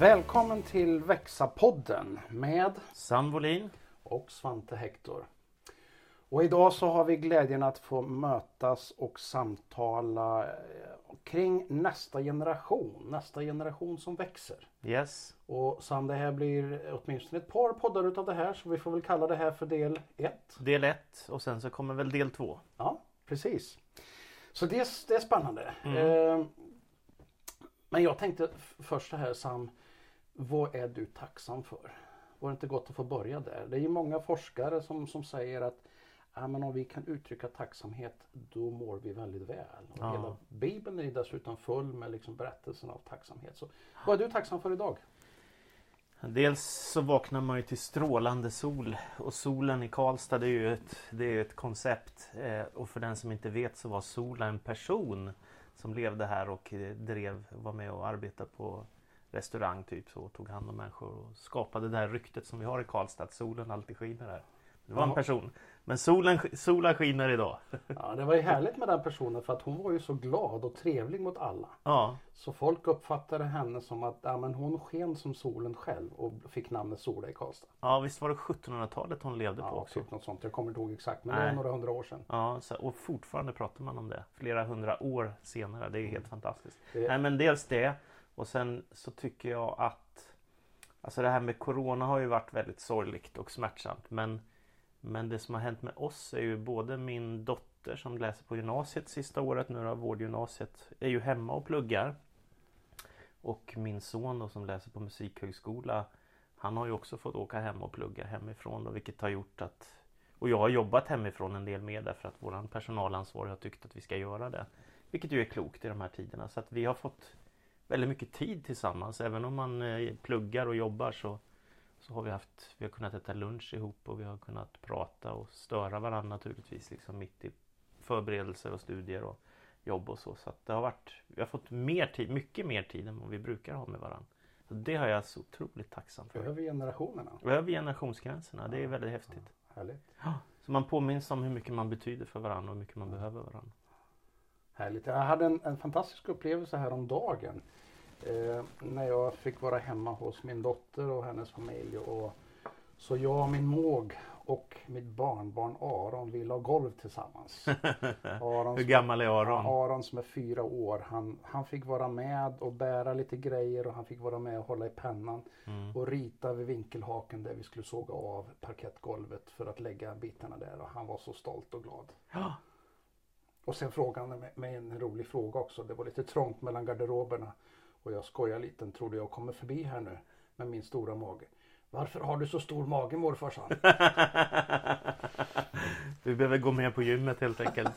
Välkommen till Växa-podden med Sam Wollin och Svante Hector. Och idag så har vi glädjen att få mötas och samtala kring nästa generation som växer. Yes. Och Sam, det här blir åtminstone ett par poddar utav det här, så vi får väl kalla det här för del 1. Del 1 och sen så kommer väl del 2. Ja, precis. Så det är spännande. Men jag tänkte först så här, Sam, vad är du tacksam för? Var det inte gott att få börja där? Det är ju många forskare som säger att men om vi kan uttrycka tacksamhet, då mår vi väldigt väl. Ja. Hela Bibeln är dessutom full med liksom berättelsen av tacksamhet. Så, vad är du tacksam för idag? Dels så vaknar man ju till strålande sol. Och solen i Karlstad, det är ju ett koncept. Och för den som inte vet så var Solan en person som levde här och var med och arbetade på restaurang typ så, tog hand om människor och skapade det här ryktet som vi har i Karlstad, att solen alltid skiner här. Det var en person, men solen skiner idag. Ja, det var ju härligt med den personen för att hon var ju så glad och trevlig mot alla. Ja. Så folk uppfattade henne som att men hon sken som solen själv och fick namnet Sola i Karlstad. Ja, visst var det 1700-talet hon levde på också. Något sånt. Jag kommer inte ihåg exakt, men det var några hundra år sedan. Ja, och fortfarande pratar man om det flera hundra år senare. Det är ju helt fantastiskt. Nej, men dels det. Och sen så tycker jag att alltså det här med corona har ju varit väldigt sorgligt och smärtsamt. Men det som har hänt med oss är ju både min dotter som läser på gymnasiet sista året nu av vårdgymnasiet är ju hemma och pluggar. Och min son då, som läser på musikhögskola, han har ju också fått åka hem och plugga hemifrån då, vilket har gjort att, och jag har jobbat hemifrån en del med därför att våran personalansvarig har tyckt att vi ska göra det. Vilket ju är klokt i de här tiderna, så att vi har fått väldigt mycket tid tillsammans. Även om man pluggar och jobbar så har vi har kunnat äta lunch ihop och vi har kunnat prata och störa varandra naturligtvis liksom mitt i förberedelser och studier och jobb och så. Så att vi har fått mer tid, mycket mer tid än vad vi brukar ha med varandra. Så det har jag så otroligt tacksam för. Över generationerna. Över generationsgränserna, det är väldigt häftigt. Ja, härligt. Så man påminns om hur mycket man betyder för varandra och hur mycket man behöver varandra. Härligt. Jag hade en fantastisk upplevelse här om dagen. När jag fick vara hemma hos min dotter och hennes familj. Och så jag, min måg och mitt barnbarn Aron ville ha golv tillsammans. Hur gammal är Aron? Aron som är 4 år. Han fick vara med och bära lite grejer och han fick vara med och hålla i pennan. Och rita vid vinkelhaken där vi skulle såga av parkettgolvet för att lägga bitarna där. Och han var så stolt och glad. Ja. Och sen frågade han mig en rolig fråga också. Det var lite trångt mellan garderoberna. Och jag skojar lite, trodde jag kommer förbi här nu med min stora mage. Varför har du så stor mage, morfar, sa han. Du behöver gå med på gymmet helt enkelt.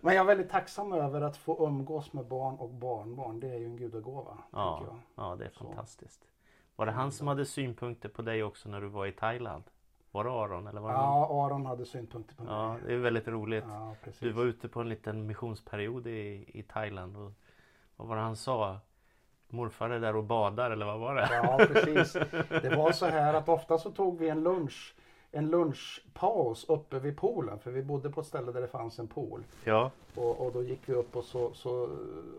Men jag är väldigt tacksam över att få umgås med barn och barnbarn. Det är ju en gudagåva. Ja, tycker jag. Ja, det är fantastiskt. Var det han som hade synpunkter på dig också när du var i Thailand? Var det Aron eller var det någon? Aron hade synpunkter på mig. Ja, det är väldigt roligt. Ja, du var ute på en liten missionsperiod i Thailand och vad var det han sa? Morfar är där och badar eller vad var det? Ja, precis. Det var så här att ofta så tog vi en lunchpaus uppe vid poolen. För vi bodde på ett ställe där det fanns en pool. Ja. Och då gick vi upp och så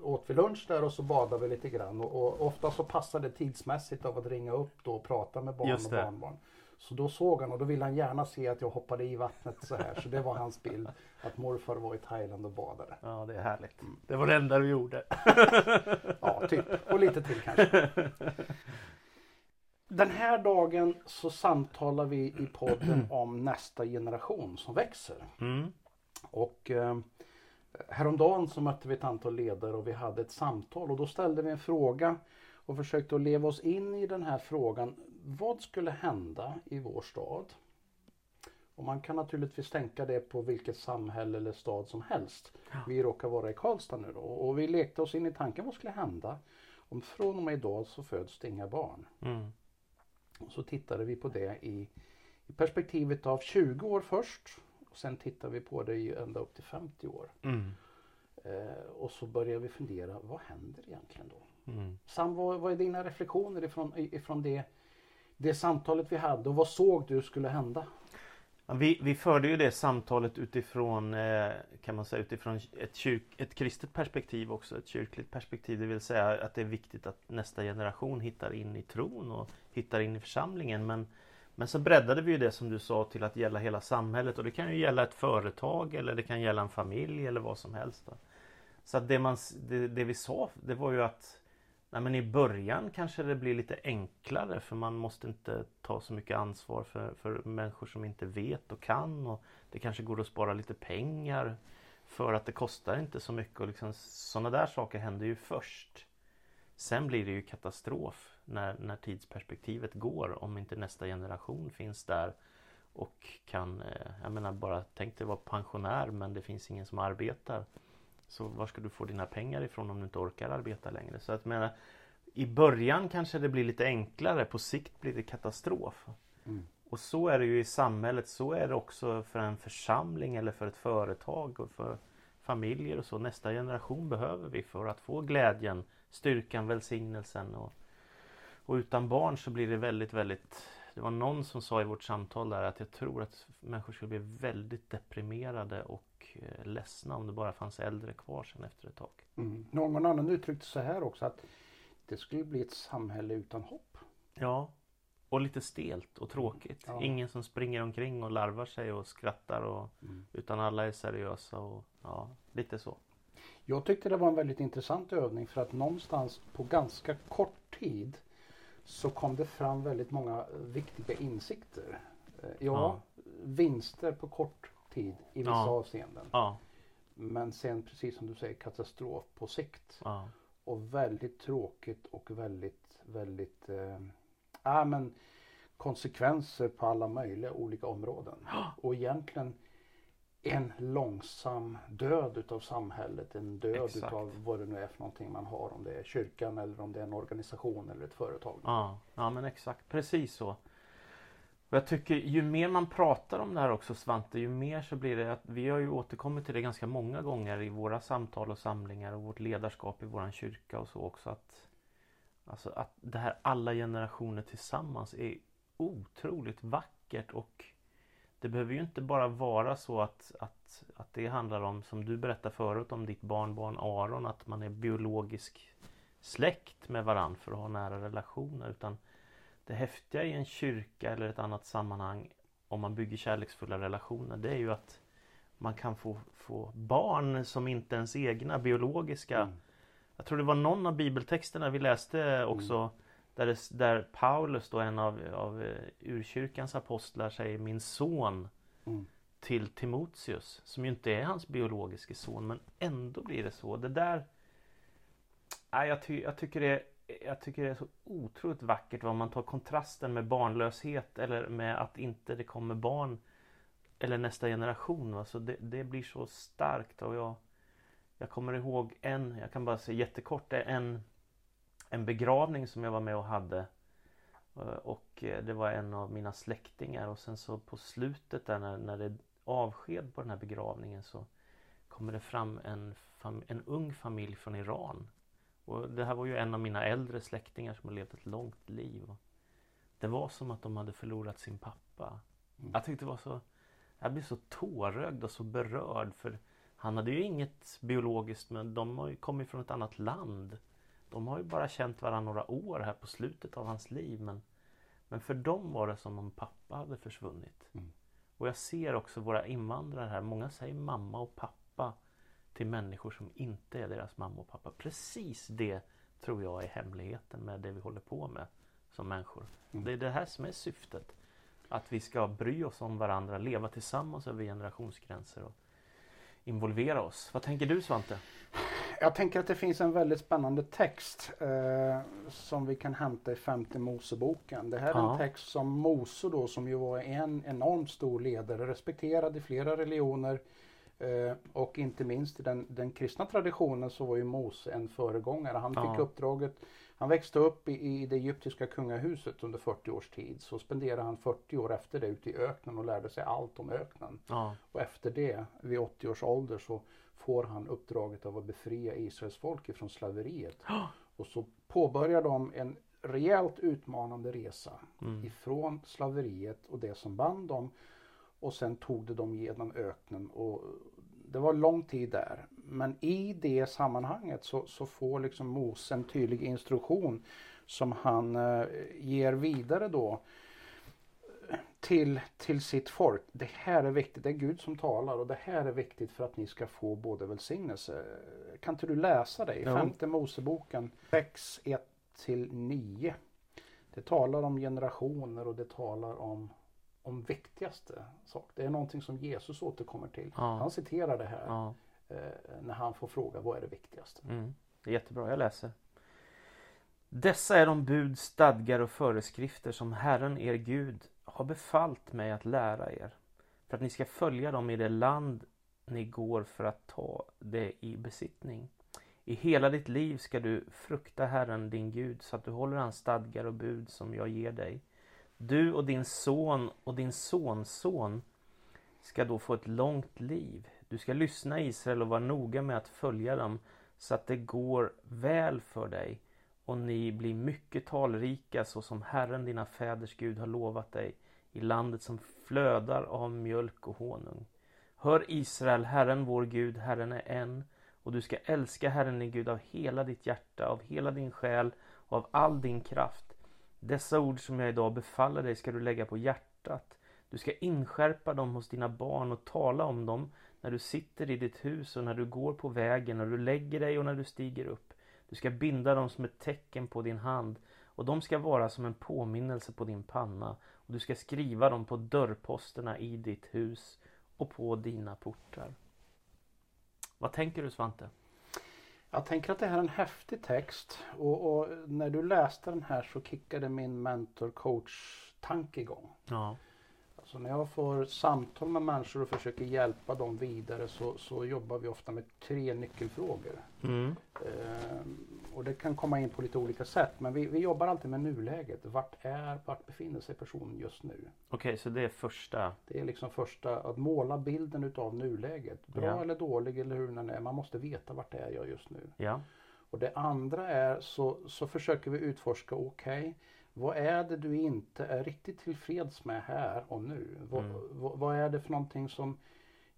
åt vi lunch där och så badade vi lite grann. Och ofta så passade tidsmässigt av att ringa upp då och prata med barn och barnbarn. Så då såg han och då ville han gärna se att jag hoppade i vattnet så här. Så det var hans bild. Att morfar var i Thailand och badade. Ja, det är härligt. Det var det enda du gjorde. Ja, typ. Och lite till kanske. Den här dagen så samtalar vi i podden om nästa generation som växer. Mm. Och häromdagen så mötte vi ett antal ledare och vi hade ett samtal. Och då ställde vi en fråga och försökte att leva oss in i den här frågan. Vad skulle hända i vår stad? Och man kan naturligtvis tänka det på vilket samhälle eller stad som helst. Ja. Vi råkar vara i Karlstad nu då. Och vi lekte oss in i tanken, vad skulle hända om från och med idag så föds inga barn? Mm. Och så tittade vi på det i perspektivet av 20 år först. Och sen tittar vi på det i ända upp till 50 år. Mm. Och så börjar vi fundera, vad händer egentligen då? Mm. Sam, vad är dina reflektioner ifrån det samtalet vi hade och vad såg du skulle hända? Vi förde ju det samtalet utifrån, kan man säga, utifrån ett kristet perspektiv också, ett kyrkligt perspektiv. Det vill säga att det är viktigt att nästa generation hittar in i tron och hittar in i församlingen. Men så breddade vi ju det som du sa till att gälla hela samhället. Och det kan ju gälla ett företag eller det kan gälla en familj eller vad som helst. Så att det vi sa, det var ju att nej, men i början kanske det blir lite enklare, för man måste inte ta så mycket ansvar för människor som inte vet och kan. Och det kanske går att spara lite pengar för att det kostar inte så mycket. Och liksom, sådana där saker händer ju först. Sen blir det ju katastrof när tidsperspektivet går, om inte nästa generation finns där och kan, jag menar, bara tänk dig vara pensionär men det finns ingen som arbetar. Så var ska du få dina pengar ifrån om du inte orkar arbeta längre? Så att, menar, i början kanske det blir lite enklare, på sikt blir det katastrof. Mm. Och så är det ju i samhället, så är det också för en församling eller för ett företag och för familjer och så. Nästa generation behöver vi för att få glädjen, styrkan, välsignelsen. Och utan barn så blir det väldigt, väldigt... Det var någon som sa i vårt samtal där att jag tror att människor skulle bli väldigt deprimerade och ledsna om det bara fanns äldre kvar sen efter ett tag. Mm. Någon annan uttryckte så här också, att det skulle bli ett samhälle utan hopp. Ja, och lite stelt och tråkigt. Ja. Ingen som springer omkring och larvar sig och skrattar, och, utan alla är seriösa och ja, lite så. Jag tyckte det var en väldigt intressant övning, för att någonstans på ganska kort tid så kom det fram väldigt många viktiga insikter. Ja. Vinster på kort tid i vissa avseenden. Ja. Men sen, precis som du säger, katastrof på sikt. Ja. Och väldigt tråkigt och väldigt, väldigt men konsekvenser på alla möjliga olika områden. Och egentligen en långsam död utav samhället, en död Exakt. Utav vad det nu är för någonting man har, om det är kyrkan eller om det är en organisation eller ett företag. Ja men exakt, precis så. Och jag tycker ju mer man pratar om det här också, Svante, ju mer så blir det att vi har ju återkommit till det ganska många gånger i våra samtal och samlingar och vårt ledarskap i våran kyrka och så också, att alltså att det här alla generationer tillsammans är otroligt vackert. Och det behöver ju inte bara vara så att det handlar om, som du berättade förut om ditt barnbarn Aron, att man är biologisk släkt med varandra för att ha nära relationer. Utan det häftiga i en kyrka eller ett annat sammanhang, om man bygger kärleksfulla relationer, det är ju att man kan få barn som inte ens egna biologiska. Mm. Jag tror det var någon av bibeltexterna vi läste också. Mm. Där Paulus, då, en av urkyrkans apostlar, säger min son till Timotius, som ju inte är hans biologiska son, men ändå blir det så. Det där, jag tycker det är så otroligt vackert, om man tar kontrasten med barnlöshet eller med att inte det kommer barn eller nästa generation. Va? Så det blir så starkt. Och jag kommer ihåg jag kan bara säga jättekort, det är en begravning som jag var med och hade, och det var en av mina släktingar, och sen så på slutet där när det är avsked på den här begravningen, så kommer det fram en ung familj från Iran, och det här var ju en av mina äldre släktingar som har levt ett långt liv, och det var som att de hade förlorat sin pappa. Jag tyckte det var så, jag blev så tårögd och så berörd, för han hade ju inget biologiskt, men de har ju kommit från ett annat land. De har ju bara känt varandra några år här på slutet av hans liv. Men för dem var det som om pappa hade försvunnit. Mm. Och jag ser också våra invandrare här. Många säger mamma och pappa till människor som inte är deras mamma och pappa. Precis det tror jag är hemligheten med det vi håller på med som människor. Mm. Det är det här som är syftet. Att vi ska bry oss om varandra, leva tillsammans över generationsgränser och involvera oss. Vad tänker du, Svante? Jag tänker att det finns en väldigt spännande text som vi kan hämta i Femte Moseboken. Det här är en text som Mose, då, som ju var en enormt stor ledare, respekterad i flera religioner, och inte minst i den kristna traditionen så var ju Mose en föregångare. Han fick uppdraget, han växte upp i det egyptiska kungahuset under 40 års tid. Så spenderade han 40 år efter det ute i öknen och lärde sig allt om öknen. Och efter det, vid 80 års ålder, så får han uppdraget av att befria Israels folk ifrån slaveriet. Och så påbörjar de en rejält utmanande resa ifrån slaveriet och det som band dem. och sen tog det dem genom öknen, och det var lång tid där. Men i det sammanhanget så får liksom Mose en tydlig instruktion som han ger vidare då till sitt folk. Det här är viktigt, det är Gud som talar, och det här är viktigt för att ni ska få både välsignelse. Kan inte du läsa det i Femte Moseboken 6, 1-9? Det talar om generationer och det talar om viktigaste sak. Det är någonting som Jesus återkommer till. Ja. Han citerar det här när han får fråga vad är det viktigaste. Mm. Det är jättebra, jag läser. Dessa är de bud, stadgar och föreskrifter som Herren er Gud har befallt mig att lära er, för att ni ska följa dem i det land ni går för att ta det i besittning. I hela ditt liv ska du frukta Herren din Gud, så att du håller hans stadgar och bud som jag ger dig. Du och din sonson ska då få ett långt liv. Du ska lyssna Israel och vara noga med att följa dem, så att det går väl för dig och ni blir mycket talrika, så som Herren dina fäders Gud har lovat dig, i landet som flödar av mjölk och honung. Hör Israel, Herren vår Gud, Herren är en, och du ska älska Herren din Gud av hela ditt hjärta, av hela din själ och av all din kraft. Dessa ord som jag idag befaller dig ska du lägga på hjärtat. Du ska inskärpa dem hos dina barn och tala om dem när du sitter i ditt hus och när du går på vägen, när du lägger dig och när du stiger upp. Du ska binda dem som ett tecken på din hand, och de ska vara som en påminnelse på din panna, och du ska skriva dem på dörrposterna i ditt hus och på dina portar. Vad tänker du, Svante? Jag tänker att det här är en häftig text, och när du läste den här så kickade min mentor-coach-tanke igång. Ja. Alltså när jag får samtal med människor och försöker hjälpa dem vidare så jobbar vi ofta med 3 nyckelfrågor. Mm. Och det kan komma in på lite olika sätt, men vi jobbar alltid med nuläget. Vart befinner sig personen just nu? Okej, så det är första? Det är liksom första, att måla bilden utav nuläget. Bra eller dålig eller hur den är, man måste veta vart är jag just nu. Ja. Och det andra är, så försöker vi utforska, vad är det du inte är riktigt tillfreds med här och nu? Vad är det för någonting som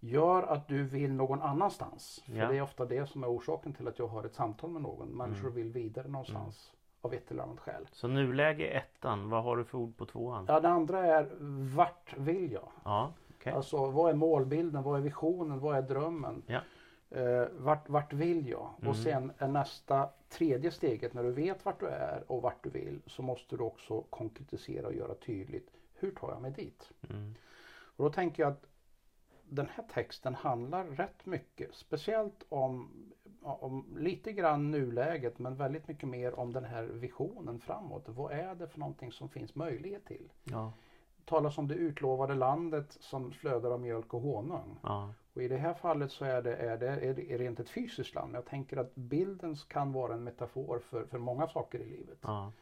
gör att du vill någon annanstans? För det är ofta det som är orsaken till att jag har ett samtal med någon. Människor vill vidare någonstans av ett eller annat skäl. Så nuläge 1, vad har du för ord på 2? Ja, det andra är, vart vill jag? Ja, okay. Alltså, vad är målbilden? Vad är visionen? Vad är drömmen? Ja. Vart vill jag? Och sen är nästa, 3:e steget, när du vet vart du är och vart du vill, så måste du också konkretisera och göra tydligt, hur tar jag mig dit? Och då tänker jag att den här texten handlar rätt mycket, speciellt om lite grann nuläget, men väldigt mycket mer om den här visionen framåt. Vad är det för någonting som finns möjlighet till? Ja. Talas om det utlovade landet som flödar av mjölk och honung. Ja. Och i det här fallet så är det rent ett fysiskt land. Jag tänker att bilden kan vara en metafor för många saker i livet. Ja.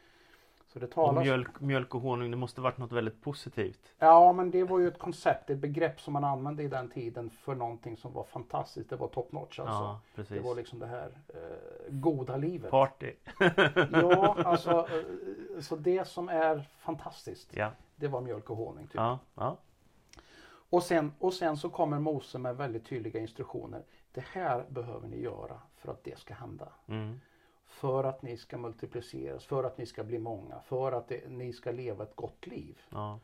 Så det talas... mjölk och honung, det måste varit något väldigt positivt. Ja, men det var ju ett koncept, ett begrepp som man använde i den tiden för någonting som var fantastiskt. Det var top notch alltså. Ja, precis. Det var liksom det här goda livet. Party. Ja, alltså så det som är fantastiskt, det var mjölk och honung typ. Ja, ja. Och sen så kommer Mose med väldigt tydliga instruktioner. Det här behöver ni göra för att det ska hända. För att ni ska multipliceras, för att ni ska bli många, för att ni ska leva ett gott liv. Ja.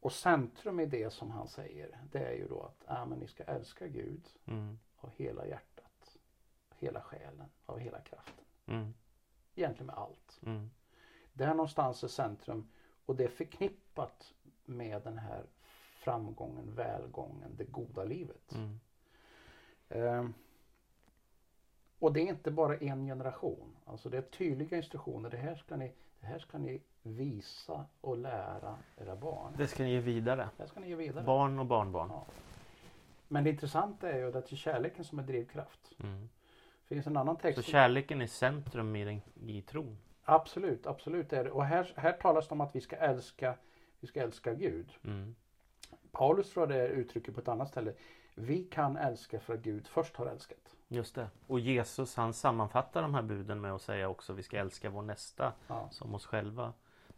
Och centrum i det som han säger, det är ju då att men ni ska älska Gud av hela hjärtat, av hela själen, av hela kraften. Egentligen med allt. Där någonstans är centrum, och det är förknippat med den här framgången, välgången, det goda livet. Och det är inte bara en generation. Alltså det är tydliga instruktioner. Det här ska ni visa och lära era barn. Det ska ni ge vidare. Barn och barnbarn. Ja. Men det intressanta är ju att det är kärleken som är drivkraft. Det finns en annan text. Så kärleken är centrum i tron. Absolut, absolut är det. Och här talas det om att vi ska älska Gud. Paulus tror det uttrycker på ett annat ställe. Vi kan älska för att Gud först har älskat. Just det. Och Jesus, han sammanfattar de här buden med att säga också vi ska älska vår nästa som oss själva.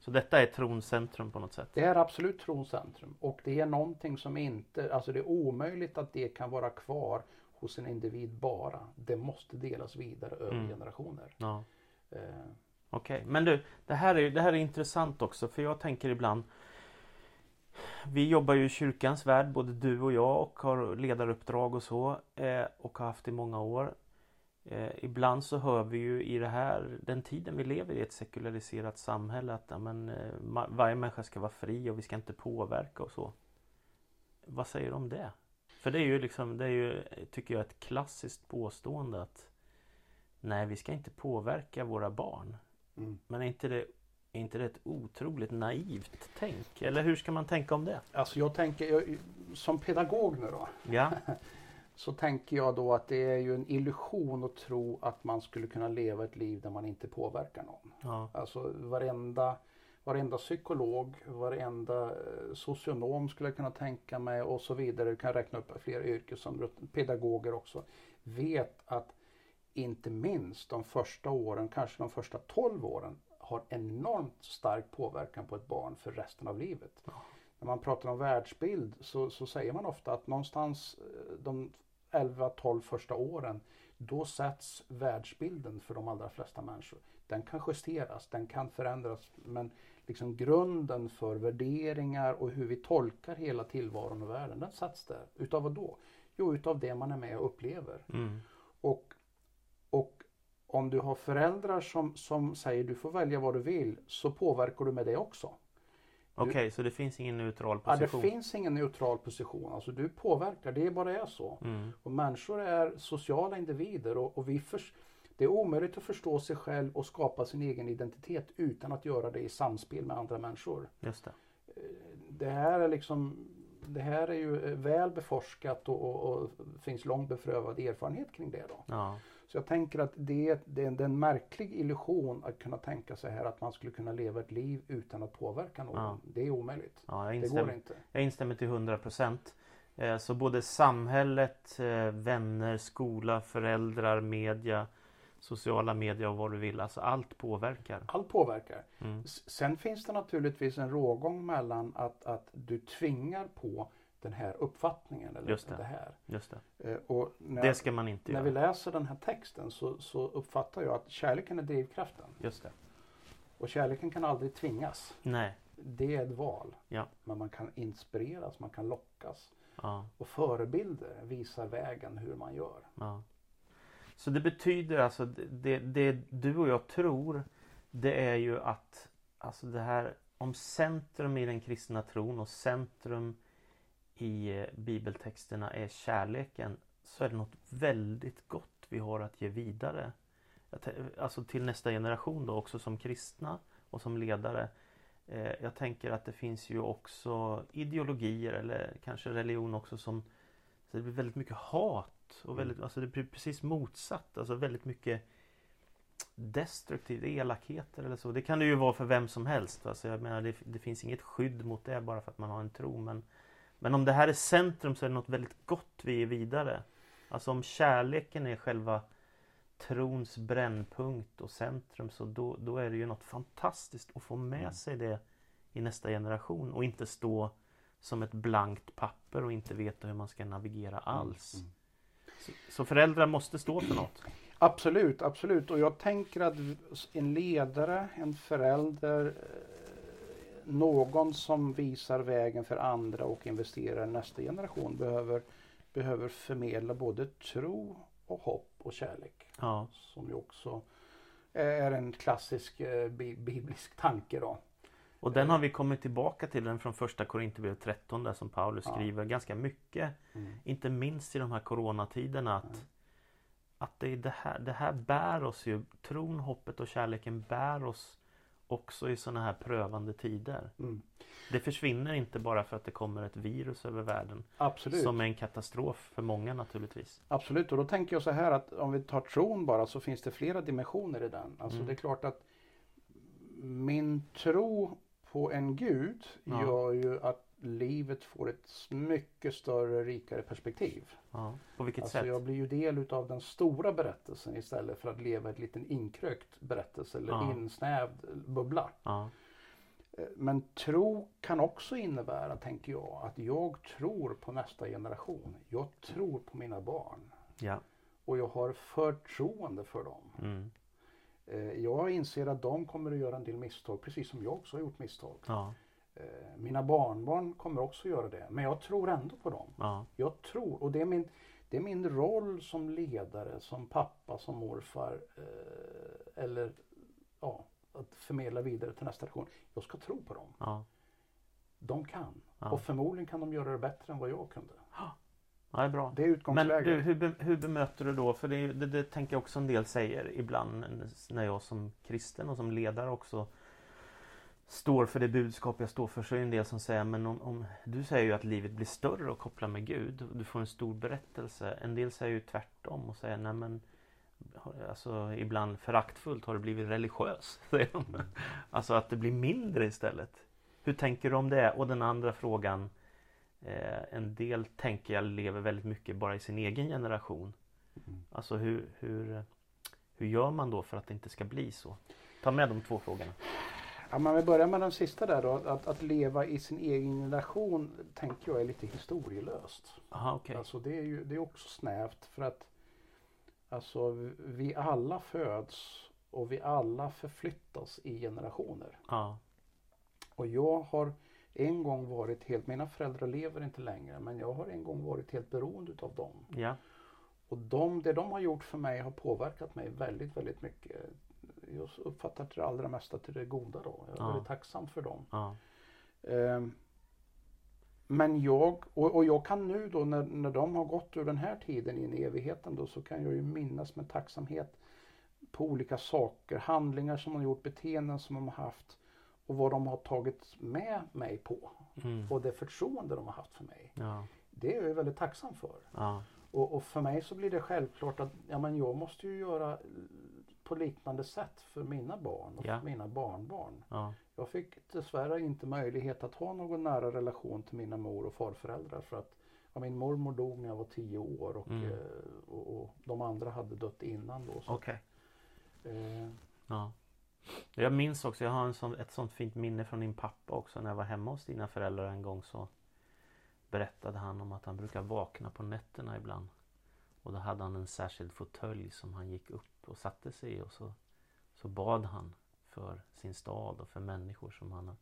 Så detta är troncentrum på något sätt? Det är absolut troncentrum. Och det är någonting som inte, alltså det är omöjligt att det kan vara kvar hos en individ bara. Det måste delas vidare över generationer. Ja. Okej. Men du, det här är intressant också. För jag tänker ibland, vi jobbar ju i kyrkans värld, både du och jag, och har ledaruppdrag och så. Och har haft i många år. Ibland så hör vi ju i det här, den tiden vi lever i, ett sekulariserat samhälle, att varje människa ska vara fri och vi ska inte påverka och så. Vad säger du om det? För det är ju liksom, tycker jag, ett klassiskt påstående att nej, vi ska inte påverka våra barn. Mm. Men är inte det ett otroligt naivt tänk? Eller hur ska man tänka om det? Alltså jag tänker, som pedagog nu då. Ja. Så tänker jag då att det är ju en illusion att tro att man skulle kunna leva ett liv där man inte påverkar någon. Ja. Alltså varenda psykolog, varenda socionom skulle jag kunna tänka mig och så vidare. Du kan räkna upp flera yrken som pedagoger också. Vet att inte minst de första åren, kanske de första 12 åren, har enormt stark påverkan på ett barn för resten av livet. Ja. När man pratar om världsbild så säger man ofta att någonstans de 11-12 första åren, då sätts världsbilden för de allra flesta människor. Den kan justeras, den kan förändras, men liksom grunden för värderingar och hur vi tolkar hela tillvaron och världen, den sätts där. Utav vad då? Jo, utav det man är med och upplever. Mm. Och om du har föräldrar som säger du får välja vad du vill, så påverkar du med det också. Okej, så det finns ingen neutral position? Ja, det finns ingen neutral position. Alltså du påverkar, det bara är så. Mm. Och människor är sociala individer och det är omöjligt att förstå sig själv och skapa sin egen identitet utan att göra det i samspel med andra människor. Just det. Det här är ju väl beforskat och finns långt beprövad erfarenhet kring det då. Ja. Så jag tänker att det är en märklig illusion att kunna tänka sig här att man skulle kunna leva ett liv utan att påverka någon. Ja. Det är omöjligt. Ja, det går inte. Jag instämmer till 100%. Så både samhället, vänner, skola, föräldrar, media, sociala medier och vad du vill. Alltså allt påverkar. Allt påverkar. Mm. Sen finns det naturligtvis en rågång mellan att du tvingar på den här uppfattningen eller just det. Det här. Just det. Och det ska man inte göra. När vi läser den här texten så uppfattar jag att kärleken är drivkraften. Just det. Och kärleken kan aldrig tvingas. Nej. Det är ett val. Ja. Men man kan inspireras, man kan lockas. Ja. Och förebilder visar vägen hur man gör. Ja. Så det betyder alltså, det du och jag tror, det är ju att alltså det här om centrum i den kristna tron och centrum i bibeltexterna är kärleken, så är det något väldigt gott vi har att ge vidare. Alltså till nästa generation då också som kristna och som ledare. Jag tänker att det finns ju också ideologier eller kanske religion också som, så det blir väldigt mycket hat och väldigt, alltså det blir precis motsatt. Alltså väldigt mycket destruktiva elakheter eller så. Det kan det ju vara för vem som helst. Alltså jag menar det finns inget skydd mot det bara för att man har en tro, men om det här är centrum så är det något väldigt gott vi är vidare. Alltså om kärleken är själva trons brännpunkt och centrum, så då är det ju något fantastiskt att få med sig det i nästa generation och inte stå som ett blankt papper och inte veta hur man ska navigera alls. Mm. Så föräldrar måste stå för något. Absolut, absolut. Och jag tänker att en ledare, en förälder, någon som visar vägen för andra och investerar i nästa generation behöver förmedla både tro och hopp och kärlek. Ja. Som ju också är en klassisk biblisk tanke då. Och den har vi kommit tillbaka till den från första Korinthierbrevet 13 där som Paulus skriver ganska mycket. Mm. Inte minst i de här coronatiderna att det är det här bär oss ju. Tron, hoppet och kärleken bär oss också i sådana här prövande tider. Mm. Det försvinner inte bara för att det kommer ett virus över världen. Absolut. Som är en katastrof för många naturligtvis. Absolut, och då tänker jag så här att om vi tar tron bara, så finns det flera dimensioner i den. Alltså det är klart att min tro på en Gud gör ju att livet får ett mycket större, rikare perspektiv. Ja. På vilket sätt? Jag blir ju del utav den stora berättelsen istället för att leva ett liten inkrökt berättelse eller insnävd bubbla. Ja. Men tro kan också innebära, tänker jag, att jag tror på nästa generation. Jag tror på mina barn. Ja. Och jag har förtroende för dem. Mm. Jag inser att de kommer att göra en del misstag, precis som jag också har gjort misstag. Ja. Mina barnbarn kommer också göra det, men jag tror ändå på dem. Ja. Jag tror, och det är min roll som ledare, som pappa, som morfar, eller ja, att förmedla vidare till nästa generation. Jag ska tro på dem. Ja. De kan, ja. Och förmodligen kan de göra det bättre än vad jag kunde. Ja, bra. Det är utgångsläget. Men du, hur bemöter du då? För det tänker jag också en del säger ibland när jag som kristen och som ledare också står för det budskap jag står för, så är det en del som säger, men om du säger ju att livet blir större och kopplar med Gud och du får en stor berättelse. En del säger ju tvärtom och säger, nej men alltså ibland föraktfullt, har det blivit religiös? Alltså att det blir mindre istället. Hur tänker du om det? Och den andra frågan, en del tänker jag lever väldigt mycket bara i sin egen generation. Mm. Alltså hur gör man då för att det inte ska bli så? Ta med de två frågorna. Ja, man vill börja med den sista där då. Att leva i sin egen generation tänker jag är lite historielöst. Aha, okay. Alltså det är också snävt, för att alltså vi alla föds och vi alla förflyttas i generationer. Ah. Och jag har en gång varit helt, mina föräldrar lever inte längre, men jag har en gång varit helt beroende av dem. Yeah. Och det de har gjort för mig har påverkat mig väldigt, väldigt mycket. Jag uppfattar det allra mesta till det goda då. Jag är väldigt tacksam för dem. Men jag, och jag kan nu då när de har gått ur den här tiden in i evigheten då, så kan jag ju minnas med tacksamhet på olika saker, handlingar som de har gjort, beteenden som de har haft och vad de har tagit med mig på. Mm. Och det förtroende de har haft för mig. Ja. Det är jag väldigt tacksam för. Ja. Och för mig så blir det självklart att ja, men jag måste ju göra på liknande sätt för mina barn och för mina barnbarn. Ja. Jag fick dessvärre inte möjlighet att ha någon nära relation till mina mor- och farföräldrar, för att min mormor dog när jag var 10 år och de andra hade dött innan då. Okej. Ja. Jag minns också, jag har ett sånt fint minne från din pappa också. När jag var hemma hos dina föräldrar en gång så berättade han om att han brukar vakna på nätterna ibland. Och då hade han en särskild fåtölj som han gick upp och satte sig i. Och så bad han för sin stad och för människor som han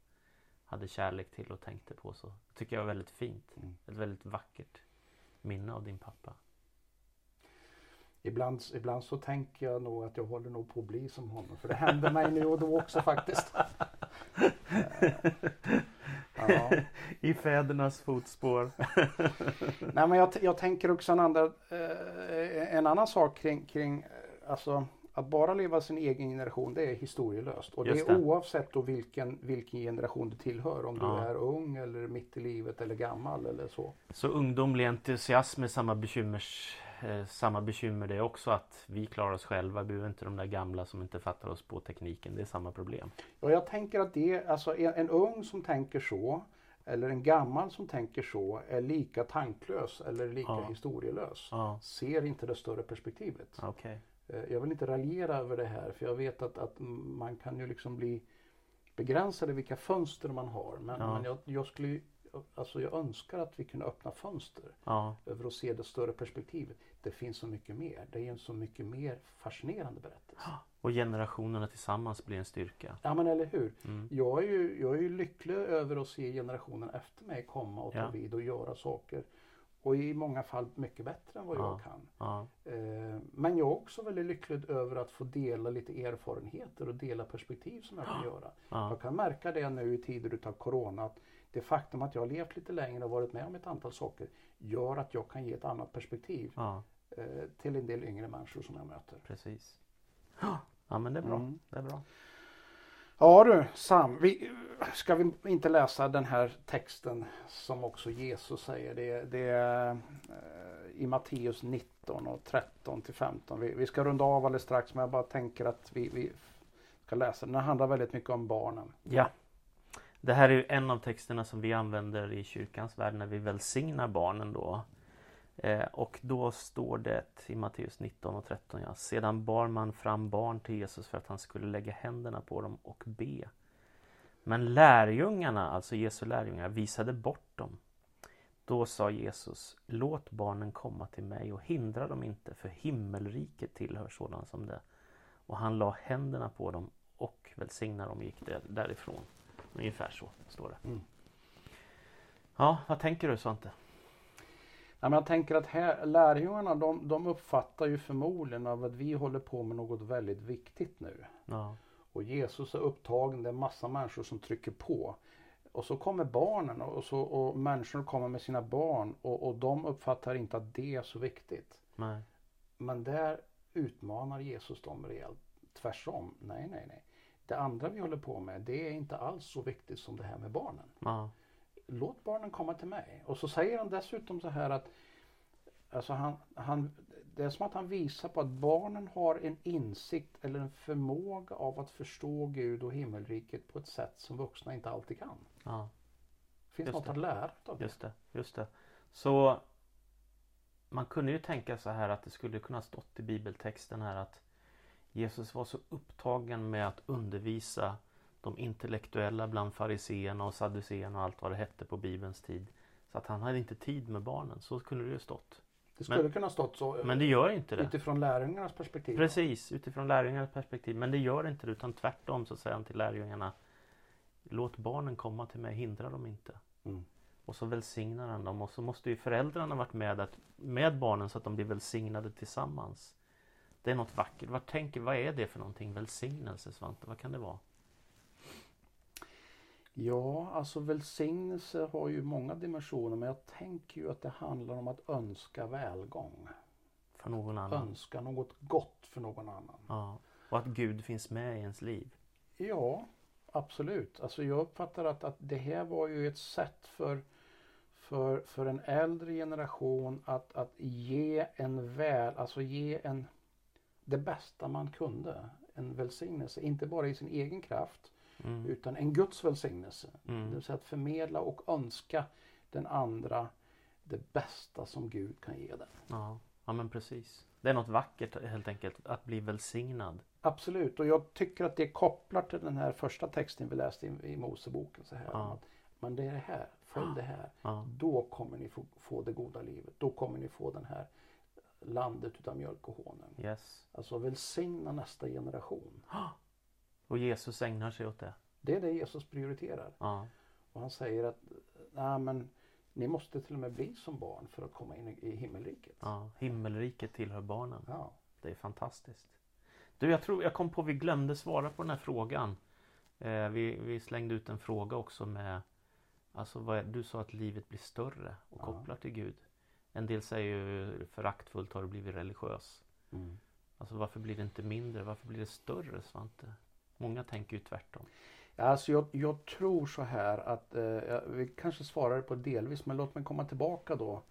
hade kärlek till och tänkte på. Så tycker jag var väldigt fint. Mm. Ett väldigt vackert minne av din pappa. Ibland så tänker jag nog att jag håller nog på att bli som honom. För det händer mig nu och då också faktiskt. Ja. I fädernas fotspår. Nej, men jag tänker också en annan sak kring alltså, att bara leva sin egen generation, det är historielöst. Och det är oavsett då vilken generation du tillhör. Om du är ung eller mitt i livet eller gammal eller så. Så ungdomlig entusiasm är samma bekymmer det också, att vi klarar oss själva, vi är inte de där gamla som inte fattar oss på tekniken, det är samma problem. Ja, jag tänker att det, alltså en ung som tänker så eller en gammal som tänker så är lika tanklös eller lika historielös. Ja. Ser inte det större perspektivet. Okay. Jag vill inte raljera över det här, för jag vet att man kan ju liksom bli begränsad i vilka fönster man har, men jag skulle, alltså jag önskar att vi kunde öppna fönster över att se det större perspektivet. Det finns så mycket mer. Det är en så mycket mer fascinerande berättelse. Och generationerna tillsammans blir en styrka. Ja, men eller hur. Mm. Jag är ju lycklig över att se generationen efter mig komma och ta vid och göra saker. Och i många fall mycket bättre än vad jag kan. Ja. Men jag är också väldigt lycklig över att få dela lite erfarenheter och dela perspektiv som jag kan göra. Ja. Jag kan märka det nu i tider utav corona, att det faktum att jag har levt lite längre och varit med om ett antal saker gör att jag kan ge ett annat perspektiv till en del yngre människor som jag möter. Precis. Ja, men det är bra. Mm. Det är bra. Ja du, Sam, ska vi inte läsa den här texten som också Jesus säger? Det är i Matteus 19 och 13-15. Vi ska runda av alldeles strax, men jag bara tänker att vi ska läsa den. Den handlar väldigt mycket om barnen. Ja. Det här är ju en av texterna som vi använder i kyrkans värld när vi välsignar barnen då. Och då står det i Matteus 19 och 13. Ja. Sedan bar man fram barn till Jesus för att han skulle lägga händerna på dem och be. Men lärjungarna, alltså Jesu lärjungar, visade bort dem. Då sa Jesus, låt barnen komma till mig och hindra dem inte, för himmelriket tillhör sådana som det. Och han la händerna på dem och välsignade dem och gick därifrån. Ungefär så står det. Mm. Ja, vad tänker du, Svante? Ja, men jag tänker att här, lärjungarna de uppfattar ju förmodligen av att vi håller på med något väldigt viktigt nu. Ja. Och Jesus är upptagen, det är massa människor som trycker på. Och så kommer barnen och människor kommer med sina barn och de uppfattar inte att det är så viktigt. Nej. Men där utmanar Jesus dem rejält tvärsom. Nej. Det andra vi håller på med, det är inte alls så viktigt som det här med barnen. Ja. Låt barnen komma till mig. Och så säger han dessutom så här att alltså han det är som att han visar på att barnen har en insikt eller en förmåga av att förstå Gud och himmelriket på ett sätt som vuxna inte alltid kan. Ja. Finns just något det att lära av det? Just det. Så man kunde ju tänka så här att det skulle kunna stått i bibeltexten här att Jesus var så upptagen med att undervisa de intellektuella bland fariséerna och sadducéerna och allt vad det hette på Bibelns tid. Så att han hade inte tid med barnen. Så kunde det ju stått. Det skulle kunna stått så. Men det gör inte det. Utifrån lärjungarnas perspektiv. Precis, utifrån lärjungarnas perspektiv. Men det gör inte det, utan tvärtom så säger han till lärjungarna. Låt barnen komma till mig, hindra dem inte. Mm. Och så välsignar han dem. Och så måste ju föräldrarna varit med barnen så att de blir välsignade tillsammans. Det är något vackert. Vad är det för någonting? Välsignelse, Svante? Vad kan det vara? Ja, alltså välsignelse har ju många dimensioner, men jag tänker ju att det handlar om att önska välgång. För någon annan. Önska något gott för någon annan. Ja, och att Gud finns med i ens liv. Ja, absolut. Alltså jag uppfattar att det här var ju ett sätt för en äldre generation att ge en det bästa man kunde, en välsignelse. Inte bara i sin egen kraft. Mm. Utan en Guds välsignelse. Mm. Det vill säga att förmedla och önska den andra det bästa som Gud kan ge den. Ja, men precis. Det är något vackert helt enkelt att bli välsignad. Absolut, och jag tycker att det kopplar till den här första texten vi läste i Moseboken. Så här, ja. Men det är det här, följ det här. Ja. Då kommer ni få det goda livet. Då kommer ni få den här landet utan mjölk och honung. Yes. Alltså välsigna nästa generation. Och Jesus ägnar sig åt det. Det är det Jesus prioriterar. Ja. Och han säger att men ni måste till och med bli som barn för att komma in i himmelriket. Ja, himmelriket tillhör barnen. Ja. Det är fantastiskt. Du, jag kom på, vi glömde svara på den här frågan. Vi slängde ut en fråga också med, alltså du sa att livet blir större och kopplar till Gud. En del säger ju föraktfullt, har du blivit religiös? Mm. Alltså varför blir det inte mindre? Varför blir det större, Svante? Många tänker ju tvärtom. Alltså jag tror så här att vi kanske svarar på delvis, men låt mig komma tillbaka då.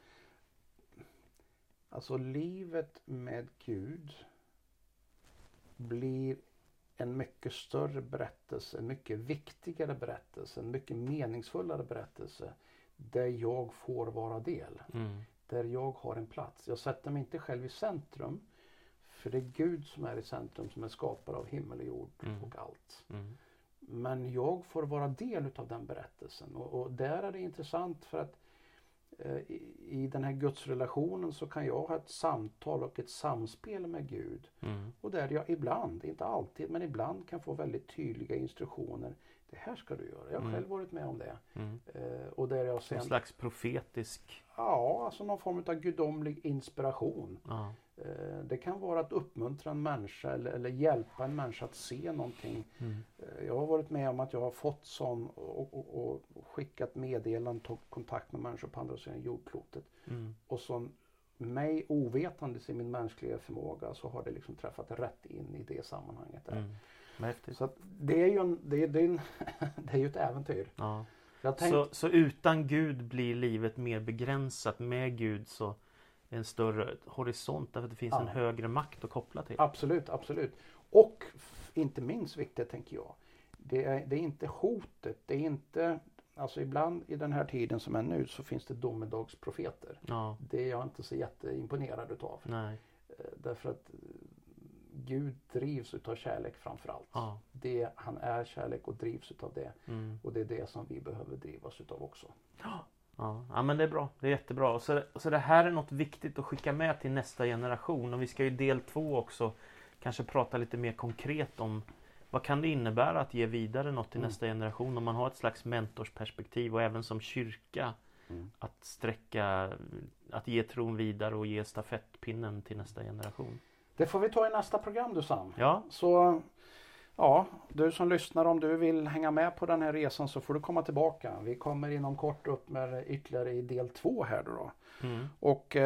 Alltså livet med Gud blir en mycket större berättelse, en mycket viktigare berättelse, en mycket meningsfullare berättelse där jag får vara del. Mm. Där jag har en plats. Jag sätter mig inte själv i centrum. För det är Gud som är i centrum, som är skapare av himmel och jord och allt. Mm. Men jag får vara del utav den berättelsen. Och där är det intressant för att i den här gudsrelationen så kan jag ha ett samtal och ett samspel med Gud. Mm. Och där jag ibland, inte alltid, men ibland kan få väldigt tydliga instruktioner. Det här ska du göra. Jag har själv varit med om det. Mm. Och där jag sen, en slags profetisk. Ja, alltså någon form av gudomlig inspiration. Ja. Det kan vara att uppmuntra en människa eller hjälpa en människa att se någonting. Mm. Jag har varit med om att jag har fått sån och skickat meddelanden, tagit kontakt med människor på andra sidan jordklotet. Mm. Och som mig ovetandes i min mänskliga förmåga så har det liksom träffat rätt in i det sammanhanget. Där. Mm. Så att det är ju det är ju ett äventyr. Ja. Så utan Gud blir livet mer begränsat, med Gud så en större horisont därför att det finns en högre makt att koppla till. Absolut, absolut. Och inte minst viktigt tänker jag. Det är inte hotet. Det är inte, alltså ibland i den här tiden som är nu så finns det domedagsprofeter. Ja. Det är jag inte så jätteimponerad utav. Nej. Därför att Gud drivs utav kärlek framförallt. Ja. Det, han är kärlek och drivs utav det. Mm. Och det är det som vi behöver drivas utav också. Ja, men det är bra. Det är jättebra. Så det här är något viktigt att skicka med till nästa generation. Och vi ska ju del 2 också kanske prata lite mer konkret om vad kan det innebära att ge vidare något till nästa generation om man har ett slags mentorsperspektiv och även som kyrka att sträcka, att ge tron vidare och ge stafettpinnen till nästa generation. Det får vi ta i nästa program du Sam. Ja. Så ja, du som lyssnar, om du vill hänga med på den här resan så får du komma tillbaka. Vi kommer inom kort upp med ytterligare i del 2 här då. Mm. Och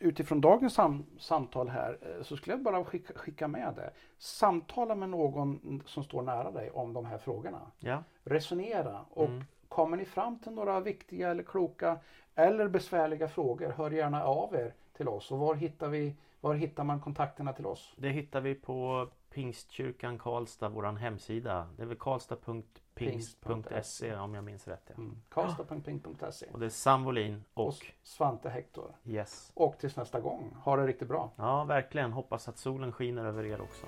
utifrån dagens samtal här så skulle jag bara skicka med det. Samtala med någon som står nära dig om de här frågorna. Ja. Resonera och kommer ni fram till några viktiga eller kloka eller besvärliga frågor, hör gärna av er till oss. Och var hittar man kontakterna till oss? Det hittar vi på Pingstkyrkan Karlstad, våran hemsida. Det är väl karlstad.pingst.se om jag minns rätt. Ja. Mm. Karlstad.pingst.se. Och det är Sam Wollin och Svante Hector. Yes. Och tills nästa gång. Ha det riktigt bra. Ja, verkligen. Hoppas att solen skiner över er också.